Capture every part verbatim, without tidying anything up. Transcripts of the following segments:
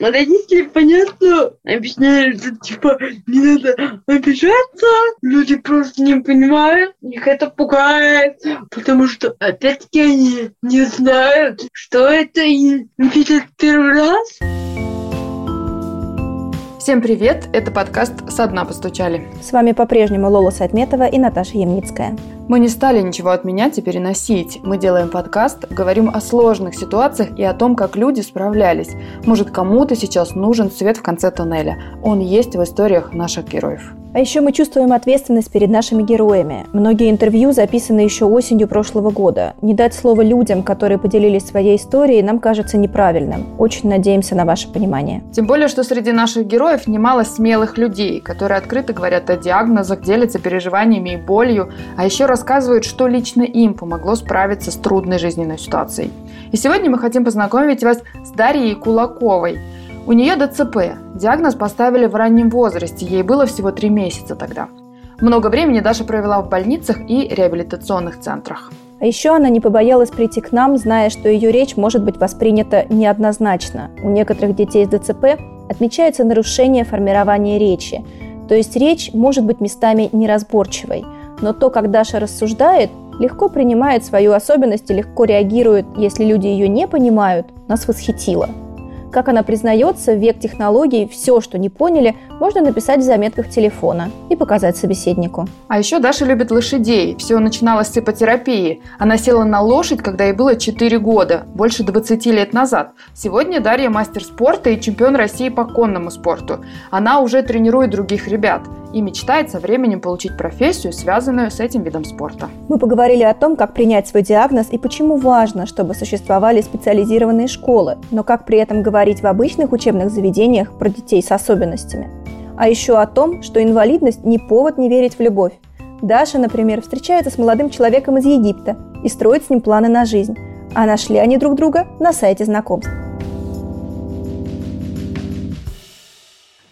Родители, понятно, объясняют, что, типа, не надо обижаться, люди просто не понимают, их это пугает, потому что, опять-таки, они не знают, что это, и видят первый раз. Всем привет, это подкаст «Со дна постучали». С вами по-прежнему Лола Сайтметова и Наташа Ямницкая. Мы не стали ничего отменять и переносить. Мы делаем подкаст, говорим о сложных ситуациях и о том, как люди справлялись. Может, кому-то сейчас нужен свет в конце тоннеля. Он есть в историях наших героев. А еще мы чувствуем ответственность перед нашими героями. Многие интервью записаны еще осенью прошлого года. Не дать слова людям, которые поделились своей историей, нам кажется неправильным. Очень надеемся на ваше понимание. Тем более, что среди наших героев немало смелых людей, которые открыто говорят о диагнозах, делятся переживаниями и болью, а еще рассказывают, что лично им помогло справиться с трудной жизненной ситуацией. И сегодня мы хотим познакомить вас с Дарьей Кулаковой. У нее ДЦП. Диагноз поставили в раннем возрасте, ей было всего три месяца тогда. Много времени Даша провела в больницах и реабилитационных центрах. А еще она не побоялась прийти к нам, зная, что ее речь может быть воспринята неоднозначно. У некоторых детей с ДЦП отмечается нарушение формирования речи, то есть речь может быть местами неразборчивой. Но то, как Даша рассуждает, легко принимает свою особенность и легко реагирует, если люди ее не понимают, нас восхитило. Как она признается, в век технологий все, что не поняли, можно написать в заметках телефона и показать собеседнику. А еще Даша любит лошадей. Все начиналось с иппотерапии. Она села на лошадь, когда ей было четыре года, больше двадцати лет назад. Сегодня Дарья мастер спорта и чемпион России по конному спорту. Она уже тренирует других ребят и мечтает со временем получить профессию, связанную с этим видом спорта. Мы поговорили о том, как принять свой диагноз и почему важно, чтобы существовали специализированные школы, но как при этом говорить в обычных учебных заведениях про детей с особенностями. А еще о том, что инвалидность не повод не верить в любовь. Даша, например, встречается с молодым человеком из Египта и строит с ним планы на жизнь. А нашли они друг друга на сайте знакомств.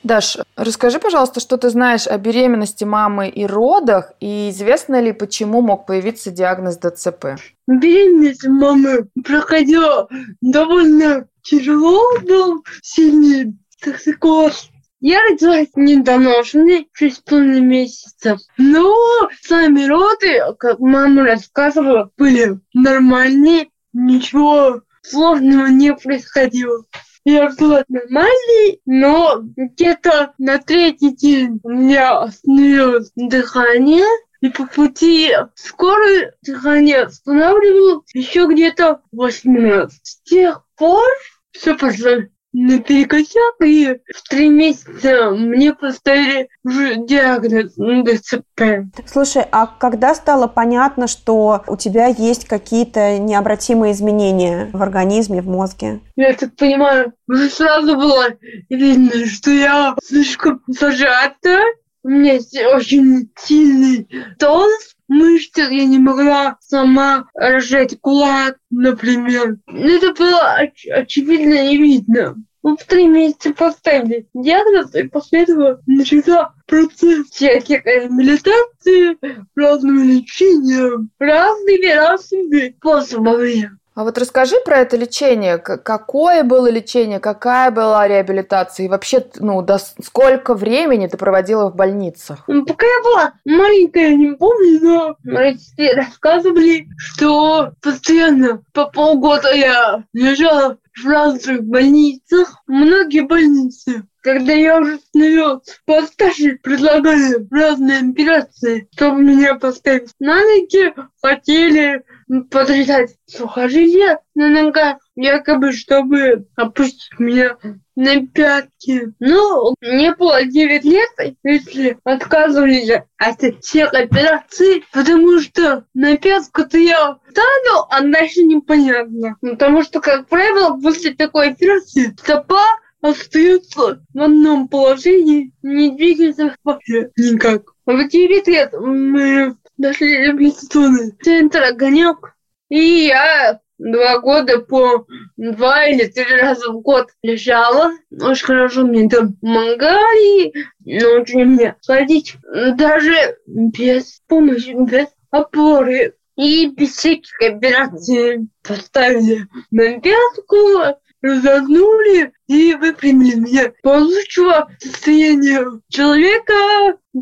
Даш, расскажи, пожалуйста, что ты знаешь о беременности мамы и родах, и известно ли, почему мог появиться диагноз ДЦП? Беременность мамы проходила довольно тяжело, был сильный токсикоз. Я родилась недоношенной, шесть с половиной месяцев. Но сами роды, как мама рассказывала, были нормальные, ничего сложного не происходило. Я была нормальной, но где-то на третий день у меня остановилось дыхание. И по пути скорой дыхание останавливало еще где-то восемь раз. С тех пор все пошло наперекосяк, и в три месяца мне поставили уже диагноз ДЦП. Слушай, а когда стало понятно, что у тебя есть какие-то необратимые изменения в организме, в мозге? Я так понимаю, уже сразу было видно, что я слишком зажата. У меня очень сильный тонус в мышцах, я не могла сама рожать кулак, например. Это было оч- очевидно и видно. Мы в три месяца поставили диагноз, и после этого начался процесс всяких реабилитаций, разного лечения, разными разными способами. А вот расскажи про это лечение. Какое было лечение, какая была реабилитация? И вообще, ну, до сколько времени ты проводила в больницах? Пока я была маленькая, не помню, но родители рассказывали, что постоянно по полгода я лежала в разных больницах. Многие больницы, когда я уже становилась постарше, предлагали разные операции, чтобы меня поставить на ноги, хотели подрезать сухожилия на ногах, якобы, чтобы опустить меня на пятки. Ну, мне было девять лет, если отказывались от всех операций, потому что на пятку-то я встану, а дальше непонятно. Потому что, как правило, после такой операции стопа остается в одном положении, не двигается вообще никак. В девять лет мы дошли в реабилитационный центр «Огонёк», и я два года по два или три раза в год лежала. Очень хорошо мне там помогали, научили меня ходить даже без помощи, без опоры и без всяких операций. Поставили на пятку, разогнули и выпрямили меня. Получила состояние человека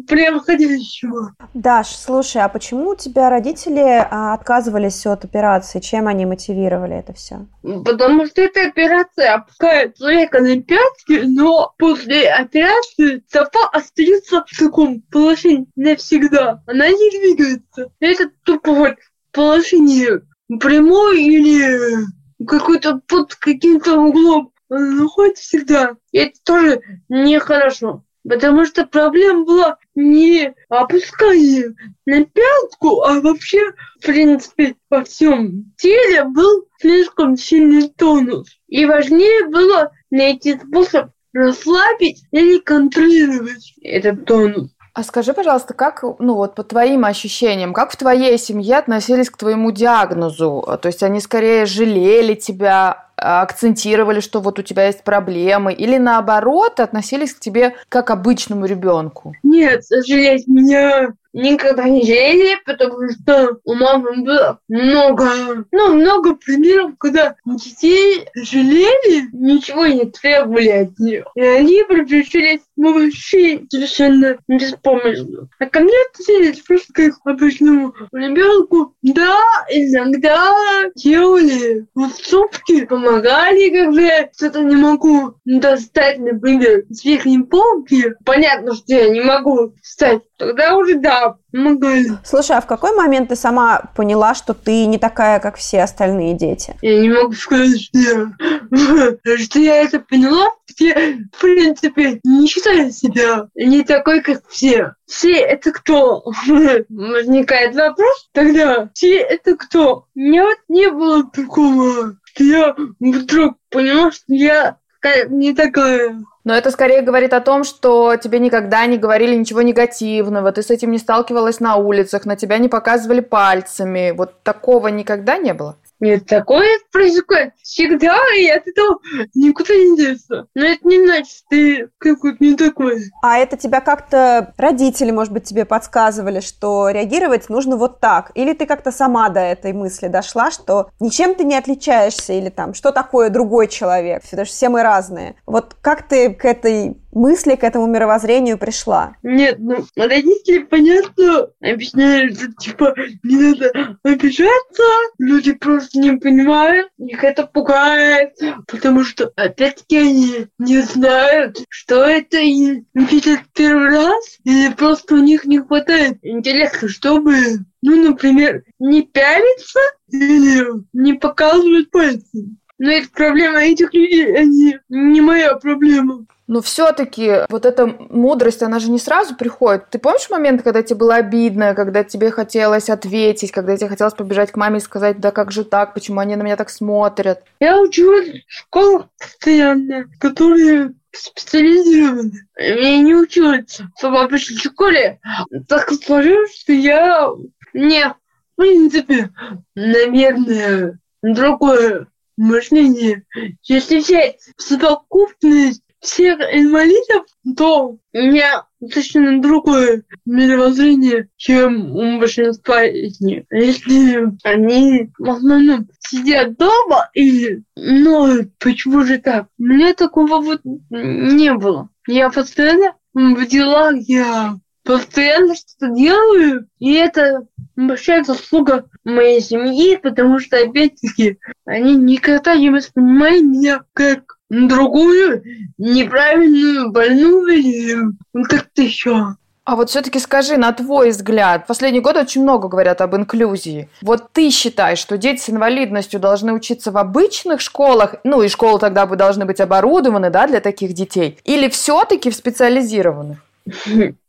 прям ходящего. Даш, слушай, а почему у тебя родители а, отказывались от операции? Чем они мотивировали это все? Потому что эта операция опускает человека на пятки, но после операции стопа остается в таком положении навсегда. Она не двигается. Это тупо вот положение прямой или какой-то под каким-то углом. Ну, хоть всегда. И это тоже нехорошо. Потому что проблема была не опускание на пятку, а вообще, в принципе, во всем теле был слишком сильный тонус. И важнее было найти способ расслабить или контролировать этот тонус. А скажи, пожалуйста, как, ну вот по твоим ощущениям, как в твоей семье относились к твоему диагнозу? То есть они скорее жалели тебя, акцентировали, что вот у тебя есть проблемы, или наоборот относились к тебе как к обычному ребенку? Нет, жалеть меня никогда не жалели, потому что у мамы было много, ну, много примеров, когда детей жалели, ничего не требовали от нее. И они превращались вообще совершенно беспомощно. А ко мне относились просто как к обычному ребенку. Да, иногда делали уступки, помогали, когда что-то не могу достать, например, с верхней полки. Понятно, что я не могу встать. Тогда уже да, помогали. Слушай, а в какой момент ты сама поняла, что ты не такая, как все остальные дети? Я не могу сказать, что я, что я это поняла. Я, в принципе, не считаю себя не такой, как все. Все это кто? Возникает вопрос. Тогда все это кто? У меня вот не было такого, что я вдруг поняла, что я не такая. Но это скорее говорит о том, что тебе никогда не говорили ничего негативного, ты с этим не сталкивалась на улицах, на тебя не показывали пальцами. Вот такого никогда не было? Нет, такое происходит всегда, и от этого никуда не деться. Но это не значит, что ты какой-то не такой. А это тебя как-то родители, может быть, тебе подсказывали, что реагировать нужно вот так? Или ты как-то сама до этой мысли дошла, что ничем ты не отличаешься, или там, что такое другой человек? Потому что все мы разные. Вот как ты к этой мысли, к этому мировоззрению пришла? Нет, ну, родители, понятно, объясняют, что, типа, не надо обижаться, люди просто не понимают, их это пугает, потому что, опять-таки, они не знают, что это, и видят первый раз, или просто у них не хватает интеллекта, чтобы, ну, например, не пялиться или не показывать пальцем. Но это проблема этих людей, они не моя проблема. Но все-таки вот эта мудрость, она же не сразу приходит. Ты помнишь момент, когда тебе было обидно, когда тебе хотелось ответить, когда тебе хотелось побежать к маме и сказать, да как же так, почему они на меня так смотрят? Я училась в школах постоянно, которые специализированы. Я не училась в обычной школе. Так сложилось, что я не, в принципе, наверное, другое мышление. Если взять совокупность всех инвалидов, то у меня совершенно другое мировоззрение, чем у большинства из них. Если они в основном сидят дома и ноют, почему же так? У меня такого вот не было. Я постоянно в делах, я постоянно что-то делаю, и это большая заслуга моей семьи, потому что, опять-таки, они никогда не воспринимали меня как другую, неправильную, больную или как-то еще. А вот все-таки скажи, на твой взгляд, в последние годы очень много говорят об инклюзии. Вот ты считаешь, что дети с инвалидностью должны учиться в обычных школах, ну и школы тогда бы должны быть оборудованы, да, для таких детей, или все-таки в специализированных?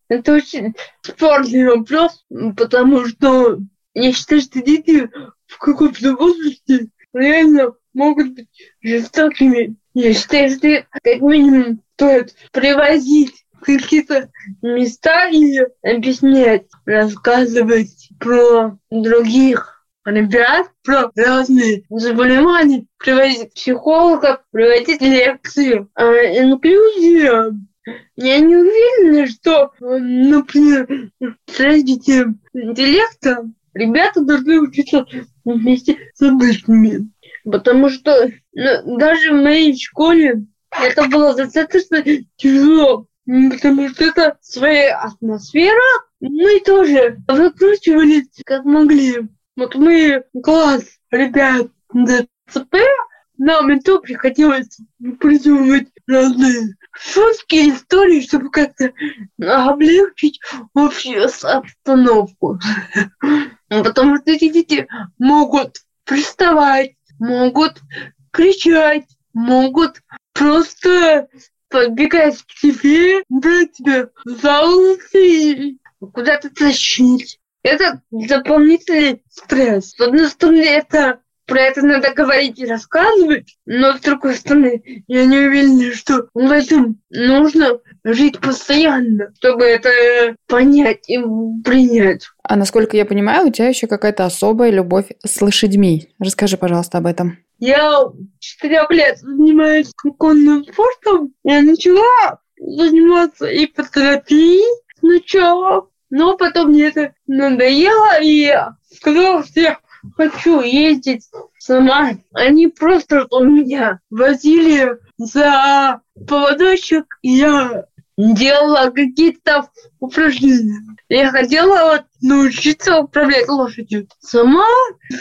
Это очень спорный вопрос, потому что я считаю, что дети в каком-то возрасте реально могут быть жестокими. Я считаю, что как минимум стоит привозить в какие-то места и объяснять, рассказывать про других ребят, про разные заболевания, привозить психологов, приводить лекции. А инклюзия, я не уверена, что, например, с развитием интеллекта ребята должны учиться вместе с обычными. Потому что ну, даже в моей школе это было достаточно тяжело. Потому что это своя атмосфера. Мы тоже выкручивались как могли. Вот мы класс ребят ДЦП, нам и то приходилось придумывать разные шутки, истории, чтобы как-то облегчить общую обстановку. Потому что эти дети могут приставать, могут кричать, могут просто подбегать к тебе, брать тебя за волосы, куда-то тащить. Это дополнительный стресс. С одной стороны, это про это надо говорить и рассказывать, но с другой стороны, я не уверена, что в этом нужно жить постоянно, чтобы это понять и принять. А насколько я понимаю, у тебя еще какая-то особая любовь с лошадьми. Расскажи, пожалуйста, об этом. Я четырех лет занимаюсь конным спортом. Я начала заниматься иппотерапией сначала. Но потом мне это надоело, и я сказала, что я хочу ездить сама. Они просто у меня возили за поводочек, и я делала какие-то упражнения. Я хотела вот научиться управлять лошадью сама,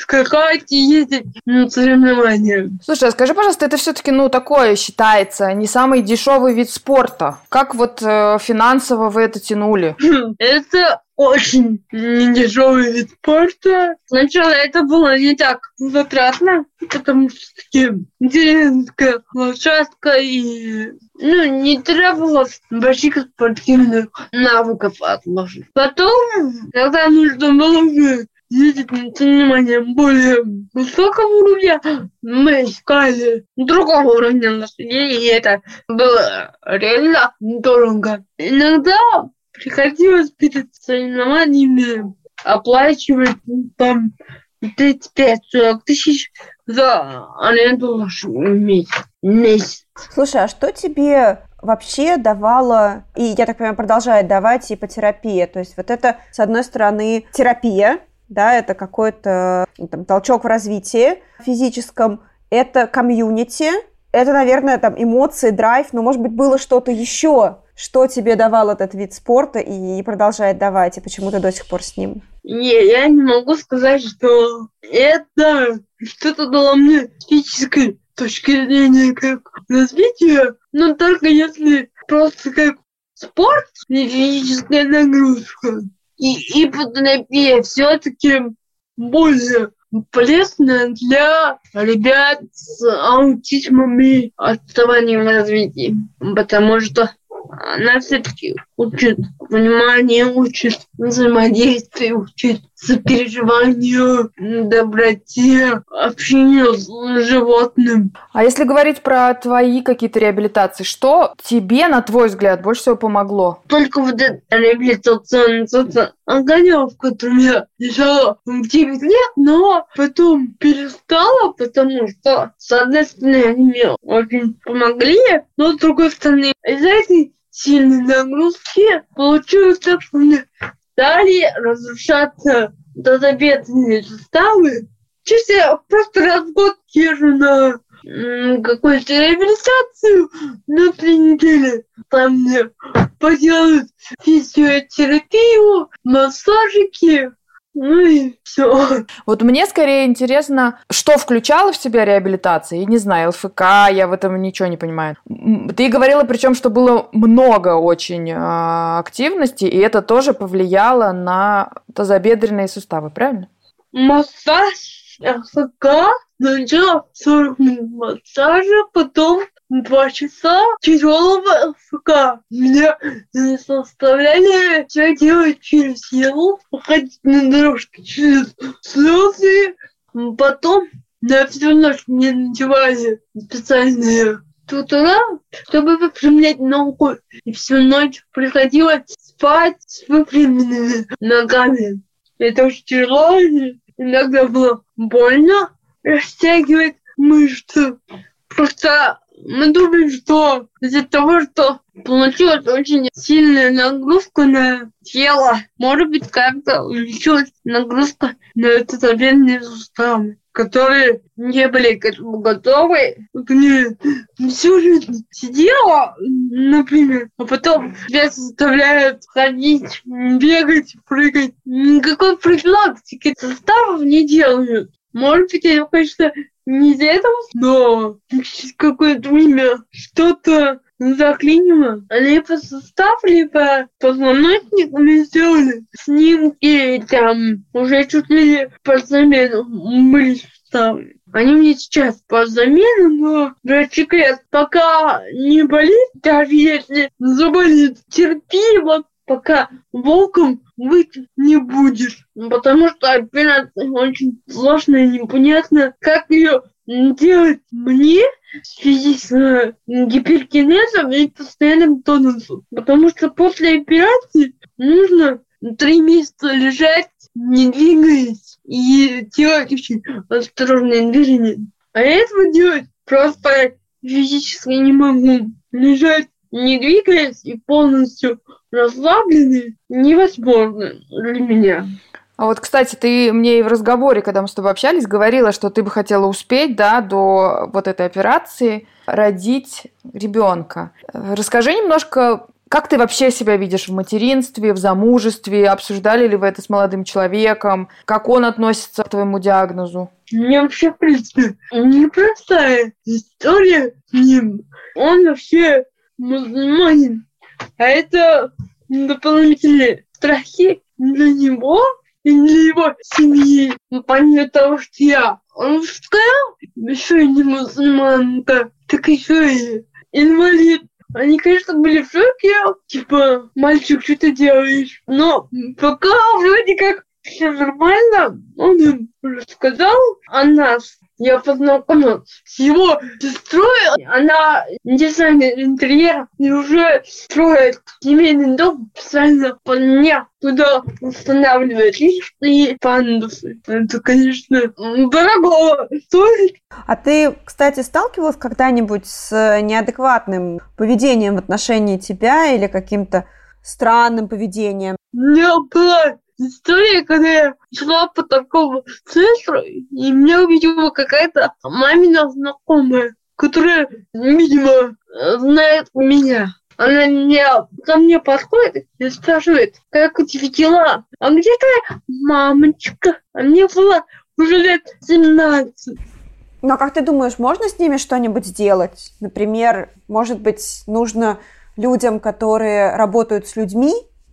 скакать и ездить на соревнования. Слушай, а скажи, пожалуйста, это все-таки, ну, такое считается, не самый дешевый вид спорта. Как вот э, финансово вы это тянули? Это очень недешевый вид спорта. Сначала это было не так затратно, потому что таки деревенская лошадка и ну, не требовалось больших спортивных навыков от лошади. Потом, когда нужно было ездить на занимание более высокого уровня, мы искали другого уровня лошадей, и это было реально дорого. Иногда приходилось перед соревнованиями оплачивать там тридцать пять - сорок тысяч за аренду месяц. Слушай, а что тебе вообще давала, и, я так понимаю, продолжает давать иппотерапия? То есть вот это, с одной стороны, терапия, да, это какой-то там толчок в развитии физическом, это комьюнити, это, наверное, там эмоции, драйв, но, может быть, было что-то еще, что тебе давал этот вид спорта и продолжает давать, и почему ты до сих пор с ним? Не, я не могу сказать, что это что-то дало мне физической точки зрения как развитие, но только если просто как спорт и физическая нагрузка. И иппотерапия все-таки более полезна для ребят с аутизмом и отставанием в развитии, потому что она все-таки учит внимание, учит взаимодействие, учит сопереживанию, доброте, общению с животным. А если говорить про твои какие-то реабилитации, что тебе, на твой взгляд, больше всего помогло? Только вот этот реабилитационный центр «Огонёк», в котором я лежала в девять лет, но потом перестала, потому что, с одной стороны, они мне очень помогли, но с другой стороны, из-за этой сильной нагрузки получилось так, что мне стали разрушаться тазобедренные суставы. Честно, я просто раз в год езжу на какую-то реабилитацию на три недели. Там мне поделают физиотерапию, массажики, ну и все. Вот мне скорее интересно, что включала в себя реабилитация? Я не знаю, ЛФК, я в этом ничего не понимаю. Ты говорила, причем, что было много очень э, активности, и это тоже повлияло на тазобедренные суставы, правильно? Массаж, ЛФК, сначала сорок минут массажа, потом два часа тяжелого ЛФК. Меня заставляли все делать через силу, ходить на дорожке через слезы. Потом на всю ночь мне надевали специальные тутора, чтобы выпрямлять ногу. И всю ночь приходилось спать с выпрямленными ногами. Это очень тяжело. Иногда было больно растягивать мышцы. Просто мы думаем, что из-за того, что получилась очень сильная нагрузка на тело, может быть, как-то увеличилась нагрузка на тазобедренные суставы. которые не были к этому готовы. Вот они всю жизнь сидела, например, а потом тебя заставляют ходить, бегать, прыгать. Никакой профилактики составов не делают. Может быть, я, конечно, не из-за этого, но через какое-то время что-то заклинило. Либо сустав, либо позвоночник мы сделали снимки, там уже чуть ли по замену были суставы. Они мне сейчас по замену, но врачи говорят, пока не болит, даже если заболит, терпи, вот пока волком быть не будешь. Потому что операция очень сложная, непонятно, как ее делать мне в связи с гиперкинезом и постоянным тонусом. Потому что после операции нужно три месяца лежать, не двигаясь, и делать очень осторожные движения. А этого делать просто физически не могу. Лежать, не двигаясь и полностью расслабленный невозможно для меня. А вот, кстати, ты мне и в разговоре, когда мы с тобой общались, говорила, что ты бы хотела успеть, да, до вот этой операции родить ребенка. Расскажи немножко, как ты вообще себя видишь в материнстве, в замужестве? Обсуждали ли вы это с молодым человеком? Как он относится к твоему диагнозу? Мне вообще, в принципе, непростая история с ним. Он вообще мусульманин. А это дополнительные страхи для него и для его семьи. Помимо того, что я русская, еще и не мусульманка, так еще и инвалид. Они, конечно, были в шоке, типа, мальчик, что ты делаешь? Но пока вроде как все нормально, он им рассказал о нас. Я познакомилась с его сестрой, она дизайнер интерьера и уже строит семейный дом специально под меня. Туда устанавливает лифты и пандусы. Это, конечно, дорого стоит. А ты, кстати, сталкивалась когда-нибудь с неадекватным поведением в отношении тебя или каким-то странным поведением? Нет, было. История, когда я шла по такому центру, и меня увидела какая-то мамина знакомая, которая, видимо, знает меня. Она меня, ко мне подходит и спрашивает, как у тебя дела? А где твоя мамочка? А мне было уже лет семнадцать. Ну а как ты думаешь, можно с ними что-нибудь сделать? Например, может быть, нужно людям, которые работают с людьми,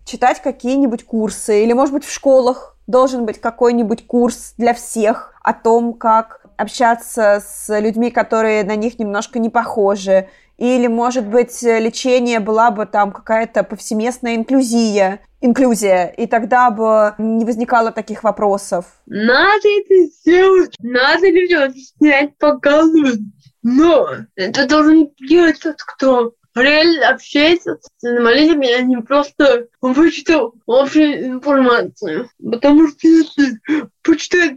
читать какие-нибудь курсы, или, может быть, в школах должен быть какой-нибудь курс для всех о том, как общаться с людьми, которые на них немножко не похожи, или, может быть, лечение была бы там какая-то повсеместная инклюзия, инклюзия, и тогда бы не возникало таких вопросов. Надо это сделать, надо людям объяснять, показывать, но это должен делать тот, кто реально общается с инвалидами, я не просто вычитал общую информацию. Потому что если почитать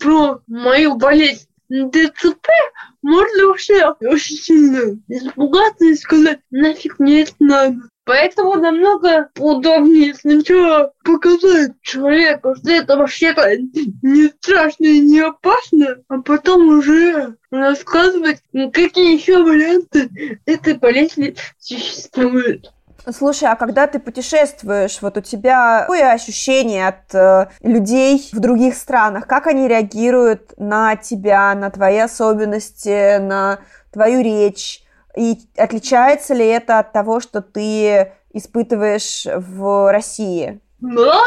про мою болезнь ДЦП, можно вообще очень сильно испугаться и сказать, нафиг мне это надо. Поэтому намного удобнее сначала показать человеку, что это вообще-то не страшно и не опасно, а потом уже рассказывать, какие еще варианты этой болезни существуют. Слушай, а когда ты путешествуешь, вот у тебя какое ощущение от э, людей в других странах? Как они реагируют на тебя, на твои особенности, на твою речь? И отличается ли это от того, что ты испытываешь в России? Да,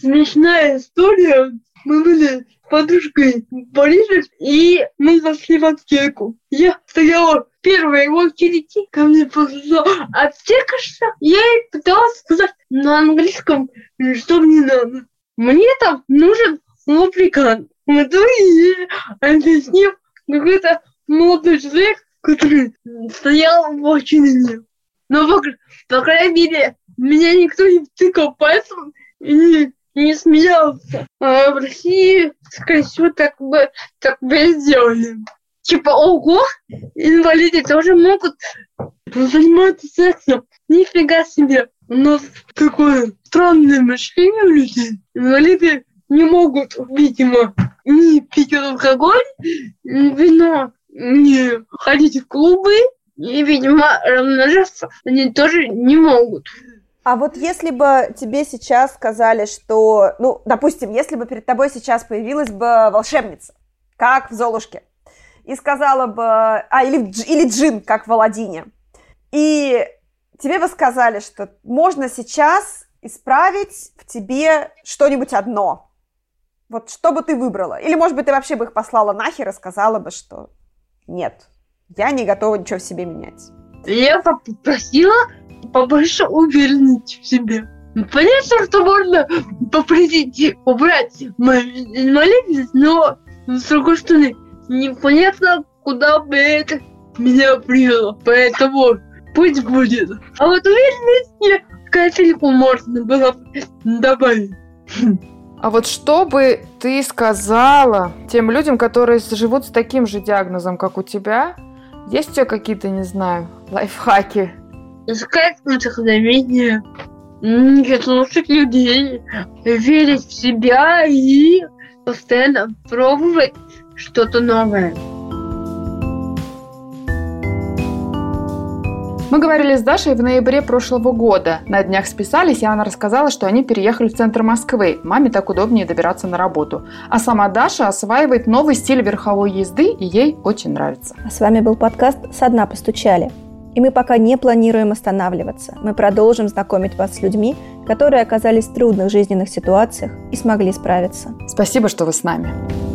смешная история. Мы были с подружкой в Париже, и мы зашли в аптеку. Я стояла первая в очереди, ко мне подошла аптекарша. Я ей пыталась сказать на английском, что мне надо. Мне там нужен лубрикант. В итоге объяснил какой-то молодой человек, который стоял в очереди. Но, по, по крайней мере, меня никто не тыкал пальцем и не, не смеялся. А в России, скорее всего, так бы, так бы и сделали. Типа, ого, инвалиды тоже могут заниматься сексом. Нифига себе. У нас такое странное мышление у людей. Инвалиды не могут, видимо, ни пить алкоголь, ни вино, ни ходить в клубы, и, видимо, размножаться они тоже не могут. А вот если бы тебе сейчас сказали, что, ну, допустим, если бы перед тобой сейчас появилась бы волшебница, как в «Золушке», и сказала бы, а, или, или джин, как в «Аладдине», и тебе бы сказали, что можно сейчас исправить в тебе что-нибудь одно. Вот что бы ты выбрала? Или, может быть, ты вообще бы их послала нахер и сказала бы, что нет, я не готова ничего в себе менять. Я попросила побольше уверенности в себе. Понятно, что можно попросить убрать инвалидность, но с другой стороны, непонятно, куда бы это меня привело. Поэтому пусть будет. А вот уверенности к капельку можно было добавить. А вот что бы ты сказала тем людям, которые живут с таким же диагнозом, как у тебя? Есть у тебя какие-то, не знаю, лайфхаки? Искать вдохновение, не слушать людей, верить в себя и постоянно пробовать что-то новое. Мы говорили с Дашей в ноябре прошлого года. На днях списались, и она рассказала, что они переехали в центр Москвы. Маме так удобнее добираться на работу. А сама Даша осваивает новый стиль верховой езды, и ей очень нравится. А с вами был подкаст «Со дна постучали». И мы пока не планируем останавливаться. Мы продолжим знакомить вас с людьми, которые оказались в трудных жизненных ситуациях и смогли справиться. Спасибо, что вы с нами.